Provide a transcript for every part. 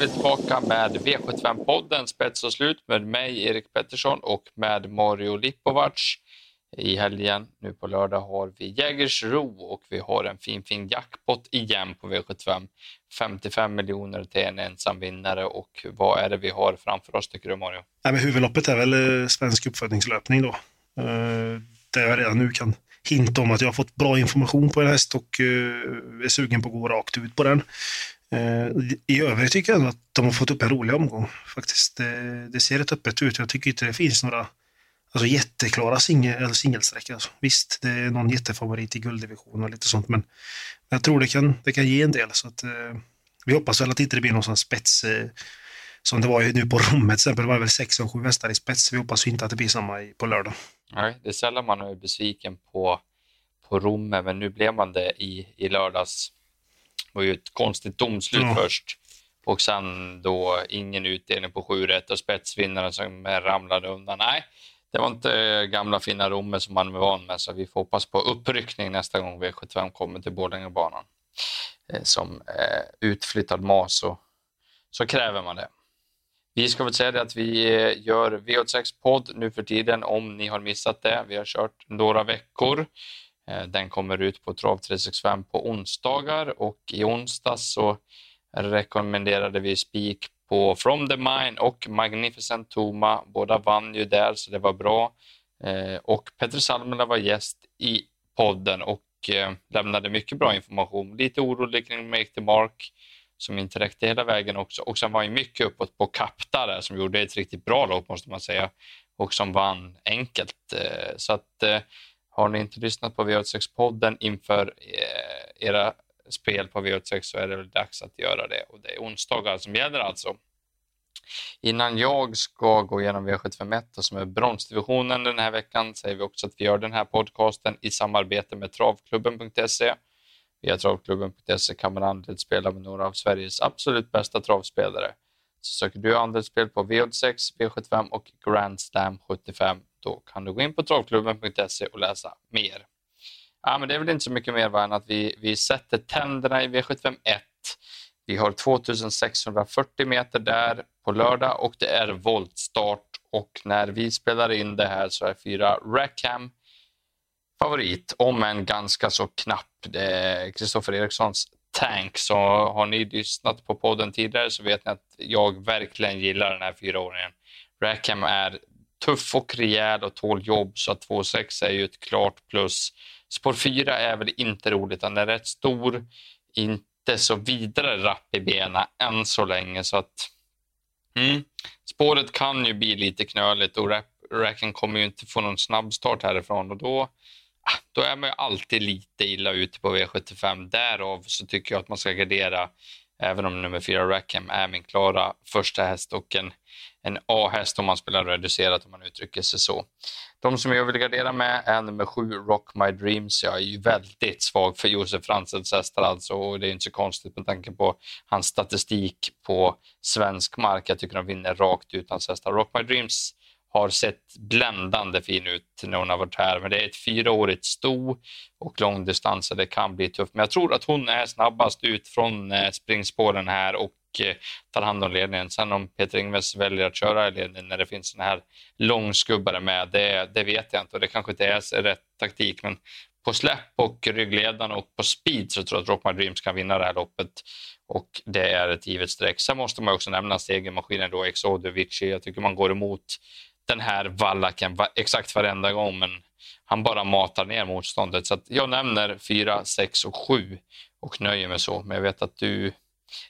vi tillbaka med V75-podden Spets och slut med mig Erik Pettersson och med Mario Lipovac. I helgen nu på lördag har vi Jägers Ro och vi har en fin jackpot igen på V75. 55 miljoner till en ensam vinnare. Och vad är det vi har framför oss tycker du Mario? Nej, men huvudloppet är väl svensk uppfödningslöpning då. Där jag redan nu kan hinta om att jag har fått bra information på en häst och är sugen på att gå rakt ut på den. I övrigt tycker jag att de har fått upp en rolig omgång faktiskt. Det ser rätt öppet ut. Jag tycker inte det finns några alltså jätteklara singelsträckor. Alltså. Visst, det är någon jättefavorit i gulddivision och lite sånt, men jag tror det kan ge en del. Så att, vi hoppas väl att inte det blir någon sån spets som det var ju nu på rummet. Till exempel var det väl 6 och 7 västar i spets. Vi hoppas ju inte att det blir samma på lördag. Nej, det är sällan man är besviken på rummet, men nu blev man det i lördags. Det var ju ett konstigt domslut först. Och sen då ingen utdelning på 7-1 och spetsvinnaren som ramlade undan. Nej, det var inte gamla fina rummet som man var van med. Så vi får hoppas på uppryckning nästa gång V75 kommer till Borlängebanan. Som utflyttad mas så kräver man det. Vi ska väl säga det att vi gör V86-podd nu för tiden om ni har missat det. Vi har kört några veckor. Den kommer ut på Trav 365 på onsdagar och i onsdags så rekommenderade vi spik på From the Mine och Magnificent Toma. Båda vann ju där så det var bra. Och Petter Salmela var gäst i podden och lämnade mycket bra information. Lite orolig kring Make the Mark som inte räckte hela vägen också. Och sen var ju mycket uppåt på Kaptare som gjorde ett riktigt bra lopp måste man säga. Och som vann enkelt. Så att... Har ni inte lyssnat på V86-podden inför era spel på V86 så är det väl dags att göra det. Och det är onsdagar som gäller alltså. Innan jag ska gå igenom V75 som är bronsdivisionen den här veckan säger vi också att vi gör den här podcasten i samarbete med travklubben.se. Via travklubben.se kan man andelsspela med några av Sveriges absolut bästa travspelare. Så söker du andelsspel på V86, V75 och Grand Slam 75. Då kan du gå in på travklubben.se och läsa mer. Ja, men det är väl inte så mycket mer än att vi sätter tänderna i V75 1. Vi har 2640 meter där på lördag och det är voltstart. Och när vi spelar in det här så är 4 Rackham favorit. Om en ganska så knapp. Det är Kristoffer Erikssons tank. Så har ni lyssnat på podden tidigare så vet ni att jag verkligen gillar den här 4-åringen. Rackham är... tuff och rejäl och tål jobb så att 2,6 är ju ett klart plus. Spår 4 är väl inte roligt. Han är rätt stor. Inte så vidare rapp i benen än så länge. Så att, spåret kan ju bli lite knöligt och Rackham kommer ju inte få någon snabbstart härifrån. Och då är man ju alltid lite illa ute på V75. Därav så tycker jag att man ska gardera även om nummer 4 Rackham är min klara första häst och en A-häst om man spelar reducerat om man uttrycker sig så. De som jag vill gardera med är nummer 7 Rock My Dreams. Jag är ju väldigt svag för Josef Fransens hästar alltså och det är inte så konstigt med tanke på hans statistik på svensk mark. Jag tycker de vinner rakt utan hästar. Rock My Dreams har sett bländande fin ut när hon har varit här. Men det är ett 4-årigt sto och långdistanser. Det kan bli tufft. Men jag tror att hon är snabbast ut från springspåren här och tar hand om ledningen. Sen om Peter Ingves väljer att köra i ledningen när det finns såna här långskubbare med. Det vet jag inte och det kanske inte är rätt taktik. Men på släpp och ryggledan och på speed så tror jag att Rock My Dreams kan vinna det här loppet. Och det är ett givet streck. Sen måste man också nämna segermaskinen då, Exode Vichy. Jag tycker man går emot den här vallaken exakt varenda gång men han bara matar ner motståndet. Så att jag nämner 4, 6 och 7 och nöjer mig så. Men jag vet att du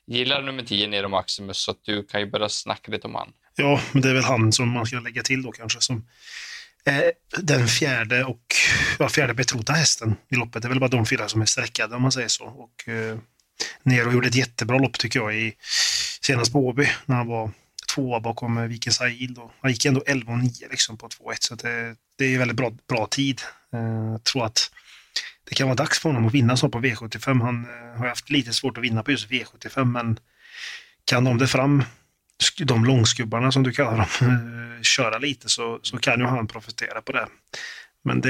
gillar nummer 10 Nero Maximus så att du kan ju börja snacka lite om han. Ja, men det är väl han som man ska lägga till då kanske som den fjärde betrodda hästen i loppet. Det är väl bara de 4 som är sträckade om man säger så. Och Nero gjorde ett jättebra lopp tycker jag i senast på Åby när han var 2 bakom Viken Saïd. Han gick ändå 11 och 9 liksom på 2-1 så det är väldigt bra tid. Jag tror att det kan vara dags för honom att vinna så på V75. Han har haft lite svårt att vinna på just V75 men kan de fram de långskubbarna som du kallar dem köra lite så kan ju han profitera på det. Men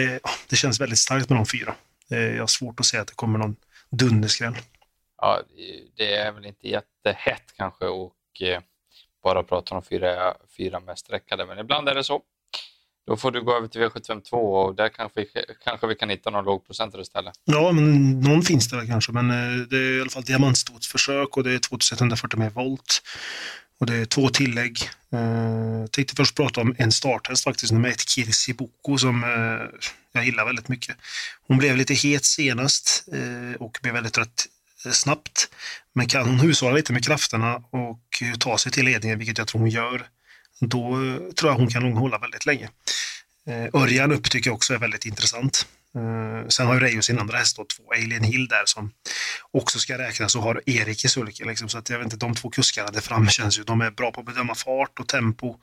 det känns väldigt starkt med de 4. Jag har svårt att säga att det kommer någon dunderskräll. Ja, det är väl inte jättehett kanske och bara pratar om fyra mest sträckade. Men ibland är det så. Då får du gå över till V752 och där kanske vi kan hitta någon lågprocentare istället. Ja, men någon finns det väl kanske. Men det är i alla fall diamantstotsförsök och det är 2140 med volt. Och det är 2 tillägg. Jag tänkte först prata om en starthäst faktiskt, nummer 1 Kirisiboko, som jag gillar väldigt mycket. Hon blev lite het senast och blev väldigt trött snabbt. Men kan hon hushålla lite med krafterna och ta sig till ledningen, vilket jag tror hon gör, då tror jag hon kan hålla väldigt länge. Örjan upp tycker jag också är väldigt intressant. Sen har ju Reijo sin andra häst då, 2 Eileen Hill där, som också ska räknas, och har Erik i sulken liksom. Så att jag vet inte, de två kuskarna där fram känns ju, de är bra på att bedöma fart och tempo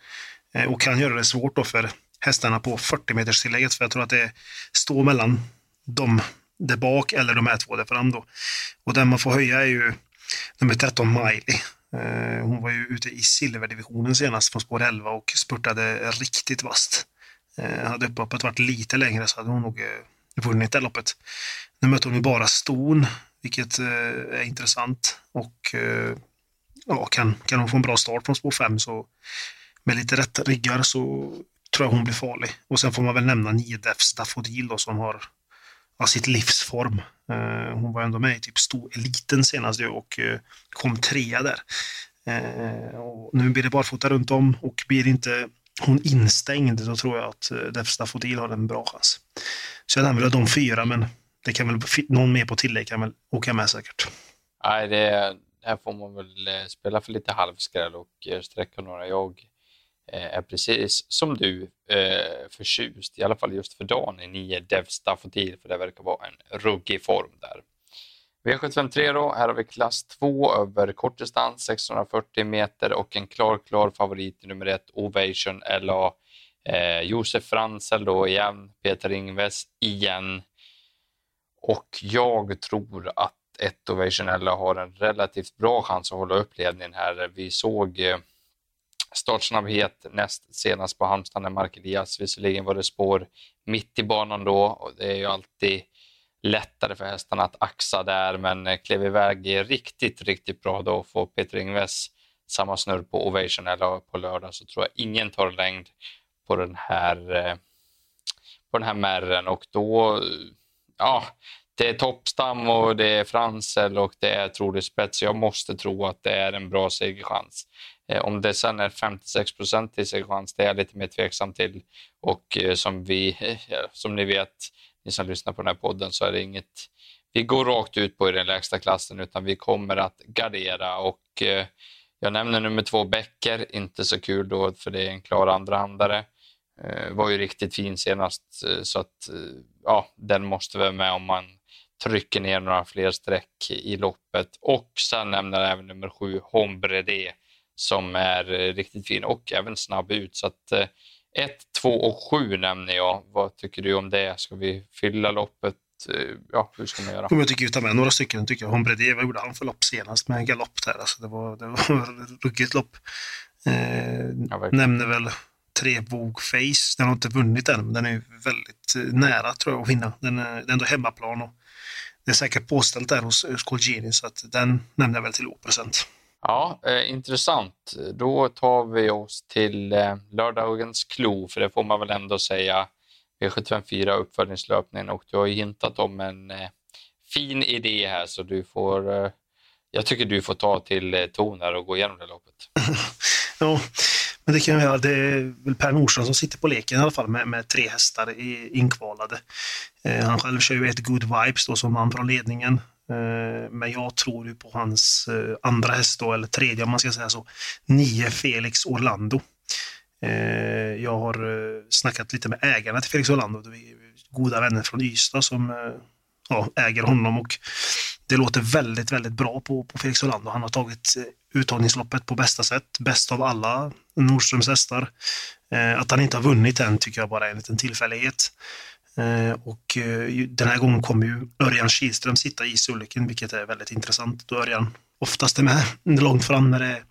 och kan göra det svårt då för hästarna på 40 meters tillägget, för jag tror att det står mellan dem där bak eller de här två där fram då. Och den man får höja är ju nummer 13 Miley. Hon var ju ute i silverdivisionen senast från spår 11 och spurtade riktigt vast. Hade upploppet varit lite längre så hade hon nog vunnit det loppet. Nu möter hon ju bara ston, vilket är intressant, och ja, kan hon få en bra start från spår 5 så med lite rätta riggar så tror jag hon blir farlig. Och sen får man väl nämna Nidefs Daphodil då, som har sitt livsform. Hon var ändå med i typ Eliten senast och kom 3 där. Och nu blir det barfota runt om, och blir inte hon instängd då tror jag att Nidefs Daphodil har en bra chans. Så jag nämnde de 4, men det kan väl någon mer på tillägg kan väl åka med säkert. Nej, det här får man väl spela för lite halvskräll och sträcka några. Jag är precis som du förtjust, i alla fall just för dagen, i 9 Nidefs Daphodil, för det verkar vara en ruggig form där. V753 då, här har vi klass 2 över kortdistans, 640 meter, och en klar favorit nummer 1 Ovation L.A. Josef Fransen då igen, Peter Ingves igen, och jag tror att 1 Ovation L.A. har en relativt bra chans att hålla upp ledningen här. Vi såg startsnabbhet näst senast på Halmstaden, Mark Elias. Visserligen var det spår mitt i banan då, och det är ju alltid lättare för hästarna att axa där, men klev iväg riktigt bra då. Får Peter Ingves samma snurr på Ovation eller på lördag, så tror jag ingen tar längd på den här märren, och då ja, det är toppstam och det är Fransel och det är trolig spets. Jag måste tro att det är en bra segerchans. Om det sen är 56% i segerchans, det är lite mer tveksam till, och som ni vet, ni som lyssnar på den här podden, så är det inget vi går rakt ut på i den lägsta klassen, utan vi kommer att gardera. Och jag nämner nummer 2 Becker, inte så kul då, för det är en klar andrahandare. Var ju riktigt fin senast, så att ja, den måste vara med om man trycker ner några fler streck i loppet. Och sen nämner jag även nummer 7 Hombredé, som är riktigt fin och även snabb ut. Så att 1, 2 och 7 nämner jag. Vad tycker du om det? Ska vi fylla loppet? Ja, hur ska man göra? Jag tycker ju ta med några stycken. Tycker jag. Hombredé, vad gjorde han för lopp senast med en galopp där? Alltså det var ett ruggigt lopp. Ja, nämner väl Trevågface. Den har inte vunnit än, men den är ju väldigt nära tror jag att vinna. Den är ändå hemmaplan och det är säkert påställt där hos Skolgini, så att den nämner jag väl till 0%. Ja, intressant. Då tar vi oss till lördagens klo, för det får man väl ändå säga. V754 uppföljningslöpningen, och du har ju hintat om en fin idé här, så du får jag tycker du får ta till ton här och gå igenom det loppet. Ja, men det kan jag göra. Det är väl Per Norsson som sitter på leken i alla fall med 3 hästar inkvalade. Han själv kör ju ett Good Vibes då, som han från ledningen. Men jag tror ju på hans andra häst då, eller tredje om man ska säga så, 9 Felix Orlando. Jag har snackat lite med ägarna till Felix Orlando, vi är goda vänner från Ystad som äger honom, och det låter väldigt bra på Felix Orlando. Han har tagit uttagningsloppet på bästa sätt, bäst av alla Nordströms hästar. Att han inte har vunnit än tycker jag bara är en liten tillfällighet. Och den här gången kommer ju Örjan Kihlström sitta i sulken, vilket är väldigt intressant. Då Örjan oftast är med långt fram när det är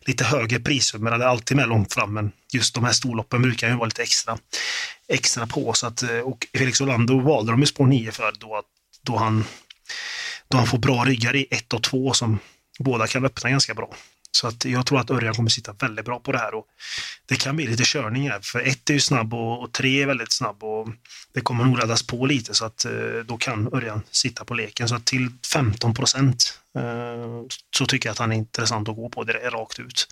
lite högre priser, men han är alltid med långt fram. Men just de här storloppen brukar ju vara lite extra på. Så att, och Felix Orlando valde de i spår 9 för då han får bra ryggar i 1 och 2 som båda kan öppna ganska bra. Så att jag tror att Örjan kommer sitta väldigt bra på det här. Och det kan bli lite körningar. För ett är ju snabb och tre är väldigt snabb. Och det kommer nog laddas på lite. Så att då kan Örjan sitta på leken. Så att till 15% så tycker jag att han är intressant att gå på. Det är rakt ut.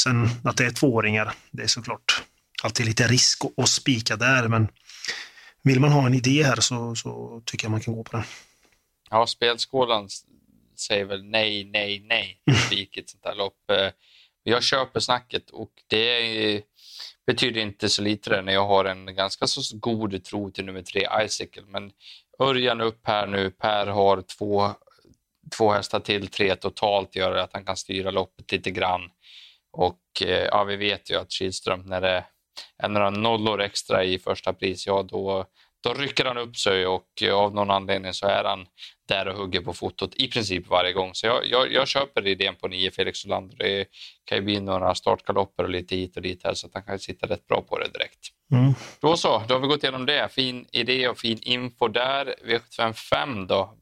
Sen att det är tvååringar. Det är såklart alltid lite risk att spika där. Men vill man ha en idé här så tycker jag man kan gå på den. Ja, spelskålan säger väl nej spiket sånt där lopp. Jag köper snacket och det betyder inte så lite det när jag har en ganska så god tro till nummer 3 Icicle, men Örjan upp här nu. Per har två hästar till 3 totalt, gör att han kan styra loppet lite grann. Och ja, vi vet ju att Kihlström, när det är några nollor extra i första pris, ja då rycker han upp sig och av någon anledning så är han där och hugger på fotot i princip varje gång. Så jag köper idén på 9 Felix Orlando. Det kan ju bli några startkalopper och lite hit och dit här, så att han kan sitta rätt bra på det direkt. Mm. Då har vi gått igenom det. Fin idé och fin info där. V75 då,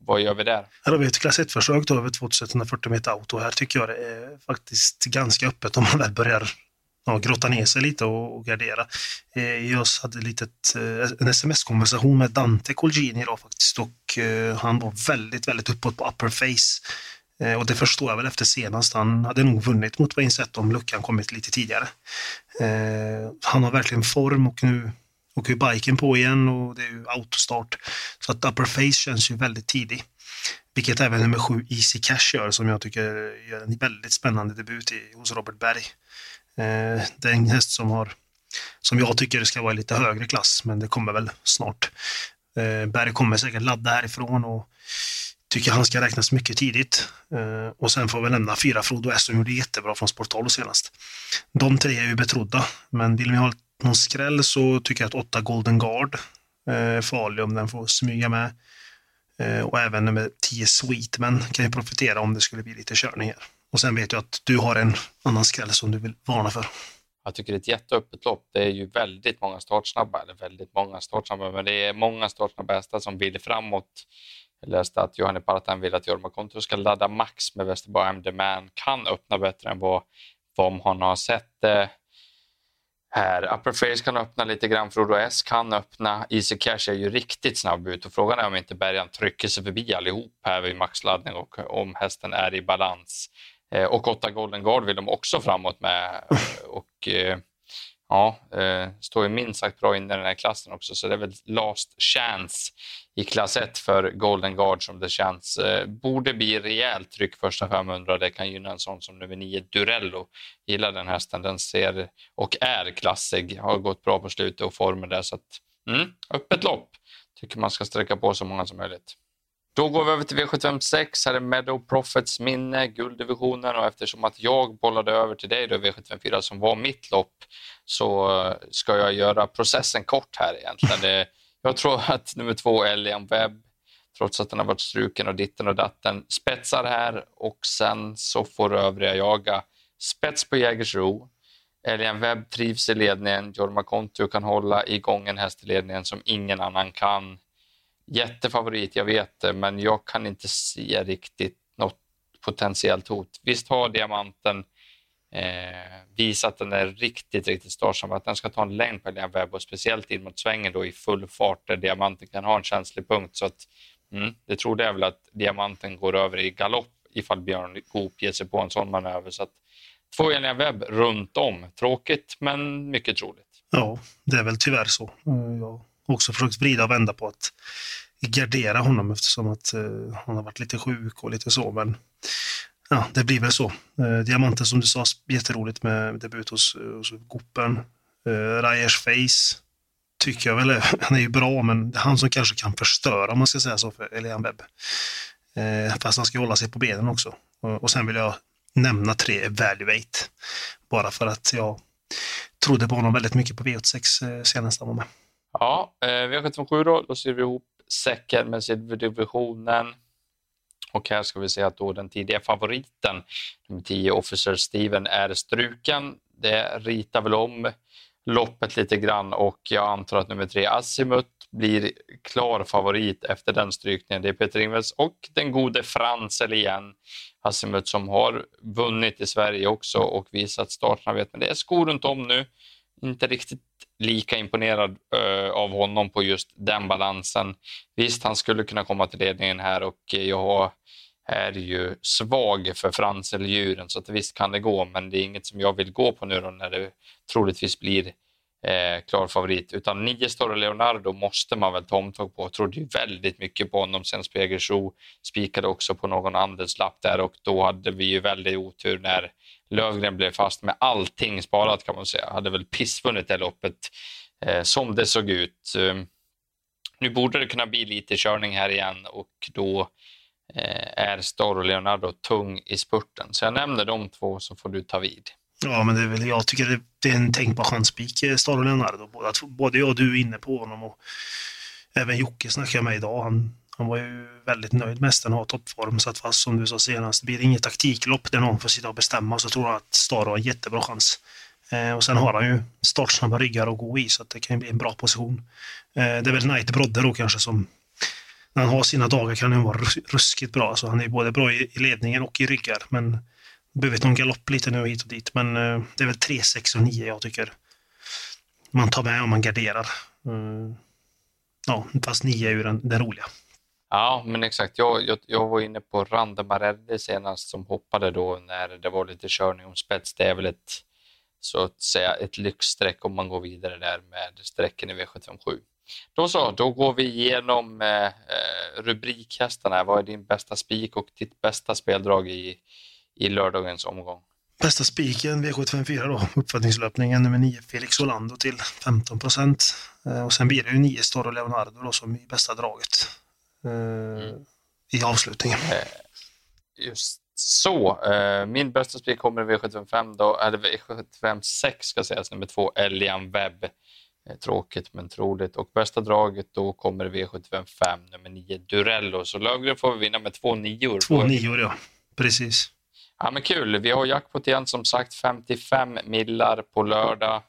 vad gör vi där? Här har vi ett klass 1-försök då över 2140 meter auto. Här tycker jag det är faktiskt ganska öppet om man väl börjar grotta ner sig lite och gardera. Jag hade en sms-konversation med Dante Colgini idag faktiskt, och han var väldigt, väldigt uppåt på Upper Face. Och det förstår jag väl efter senast. Han hade nog vunnit mot vad insett om luckan kommit lite tidigare. Han har verkligen form och nu åker ju biken på igen och det är ju autostart. Så att Upper Face känns ju väldigt tidig. Vilket även nummer 7 Easy Cash gör, som jag tycker gör en väldigt spännande debut hos Robert Berg. Det är en häst som jag tycker ska vara i lite högre klass, men det kommer väl snart. Berg kommer säkert ladda härifrån och tycker han ska räknas mycket tidigt. Och sen får vi nämna 4 Frodo S som gjorde jättebra från Sportalo senast. De 3 är ju betrodda, men vill vi ha någon skräll så tycker jag att 8 Golden Guard är farlig om den får smyga med. Och även nummer 10 Sweetman kan ju profitera om det skulle bli lite körning här. Och sen vet jag att du har en annan skräll som du vill varna för. Jag tycker det är ett jätteöppet lopp. Det är ju väldigt många startsnabba. Men det är många startsnabba hästar som vill framåt. Jag läste att Johanne Paratan vill att Jorma Konto ska ladda max med Västerborg. MD Man kan öppna bättre än vad han har sett här. Upper Face kan öppna lite grann. Frodo S kan öppna. Easy Cash är ju riktigt snabb ut. Och frågan är om inte Bergan trycker sig förbi allihop här vid maxladdning och om hästen är i balans. Och 8 Golden Guard vill de också framåt med. Och ja, står ju minst sagt bra inne i den här klassen också. Så det är väl last chance i klass 1 för Golden Guard som det känns. Borde bli rejält tryck första 500. Det kan gynna en sån som nummer 9 Durello. Gillar den hästen. Den ser och är klassig. Har gått bra på slutet och formen där. Så att, öppet lopp. Tycker man ska sträcka på så många som möjligt. Då går vi över till V756, här är Meadow Prophets minne, gulddivisionen, och eftersom att jag bollade över till dig då V754 som var mitt lopp, så ska jag göra processen kort här egentligen. Jag tror att nummer 2 Elian Webb, trots att den har varit struken och ditten och datten, spetsar här, och sen så får övriga jaga spets på Jägers Ro. Elian Webb trivs i ledningen, Jorma Kontu kan hålla igång en häst i ledningen som ingen annan kan. Jättefavorit, jag vet det, men jag kan inte se riktigt något potentiellt hot. Visst har Diamanten visat att den är riktigt startsam, att den ska ta en längd på Elian Webb och speciellt in mot svängen då i full fart där Diamanten kan ha en känslig punkt. Så att, det trodde jag väl att Diamanten går över i galopp ifall Björn Goop ger sig på en sån manöver. Så att 2 Elian Webb runt om. Tråkigt, men mycket troligt. Ja, det är väl tyvärr så. Ja. Också försökt vrida och vända på att gardera honom eftersom att han har varit lite sjuk och lite så. Men ja, det blir väl så. Diamanten som du sa, jätteroligt med debut hos Goppen. Rajers Face tycker jag väl, han är ju bra, men det är han som kanske kan förstöra, om man ska säga så, för Elian Webb. Fast han ska hålla sig på benen också. Och sen vill jag nämna 3 Evaluate. Bara för att jag trodde på honom väldigt mycket på V86 senast han var med. Ja, V75 då ser vi ihop säcken med silverdivisionen. Och här ska vi se att då den tidiga favoriten, nummer 10 Officer Steven, är struken. Det ritar väl om loppet lite grann, och jag antar att nummer 3 Asimut blir klar favorit efter den strykningen. Det är Peter Ingves och den gode Fransen igen. Asimut som har vunnit i Sverige också och visat starten. Vet, men det är skor runt om nu. Inte riktigt lika imponerad av honom på just den balansen. Visst, han skulle kunna komma till ledningen här och jag är ju svag för franseldjuren, så att visst kan det gå, men det är inget som jag vill gå på nu då, när det troligtvis blir klar favorit. Utan 9 stora Leonardo måste man väl ta omtag på. Jag trodde ju väldigt mycket på honom sen Jägers Ro, spikade också på någon andelslapp där, och då hade vi ju väldigt otur när Lövgren blev fast med allting sparat, kan man säga. Hade väl pissvunnit det loppet som det såg ut. Nu borde det kunna bli lite körning här igen, och då är Star och Leonardo tung i spurten. Så jag nämner de två, så får du ta vid. Ja, men det är väl, jag tycker det är en tänkbar chanspik, Star och Leonardo. Både jag och du är inne på honom, och även Jocke snackade med idag. Han var ju väldigt nöjd med att ha toppform, så att fast som du sa senast, det blir inget taktiklopp där någon får sitta och bestämma, så tror jag att Star har en jättebra chans. Och sen har han ju startsnabba ryggar att gå i, så att det kan bli en bra position. Det är väl Knight Brodder då kanske, som när han har sina dagar kan han vara ruskigt bra. Så han är både bra i ledningen och i ryggar, men behöver någon galopp lite nu hit och dit. Men det är väl 3, 6 och 9 jag tycker man tar med om man garderar. Ja, fast 9 är ju den roliga. Ja, men exakt. Jag var inne på Randamarelli senast, som hoppade då när det var lite körning om spets. Det är väl ett, så att säga, ett lyxsträck om man går vidare där med sträcken i V75-7. Då går vi igenom rubrikhästarna. Vad är din bästa spik och ditt bästa speldrag i lördagens omgång? Bästa spiken, V754 då, uppfattningslöpningen nummer 9, Felix Orlando till 15%. Och sen blir det ju 9 Star och Leonardo då, som i bästa draget. I avslutningen. Just så. Min bästa spik kommer V75 då, eller V75-6 ska sägas, nummer 2 Elian Webb. Tråkigt men troligt. Och bästa draget då kommer V75-5 nummer 9 Durello. Så Lövgren får vi vinna med 2 nior. 2 nior, ja. Precis. Ja, men kul. Vi har jackpot igen som sagt, 55 millar på lördag.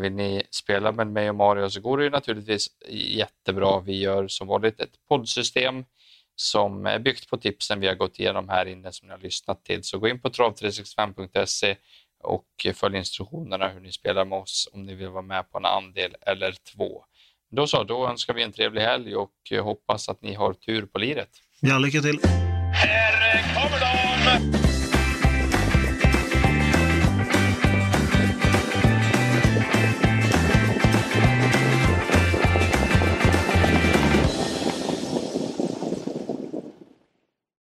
Vill ni spela med mig och Mario så går det ju naturligtvis jättebra. Vi gör som vanligt ett poddsystem som är byggt på tipsen vi har gått igenom här inne som ni har lyssnat till. Så gå in på trav365.se och följ instruktionerna hur ni spelar med oss om ni vill vara med på en andel eller 2. Då önskar vi en trevlig helg och hoppas att ni har tur på liret. Ja, lycka till!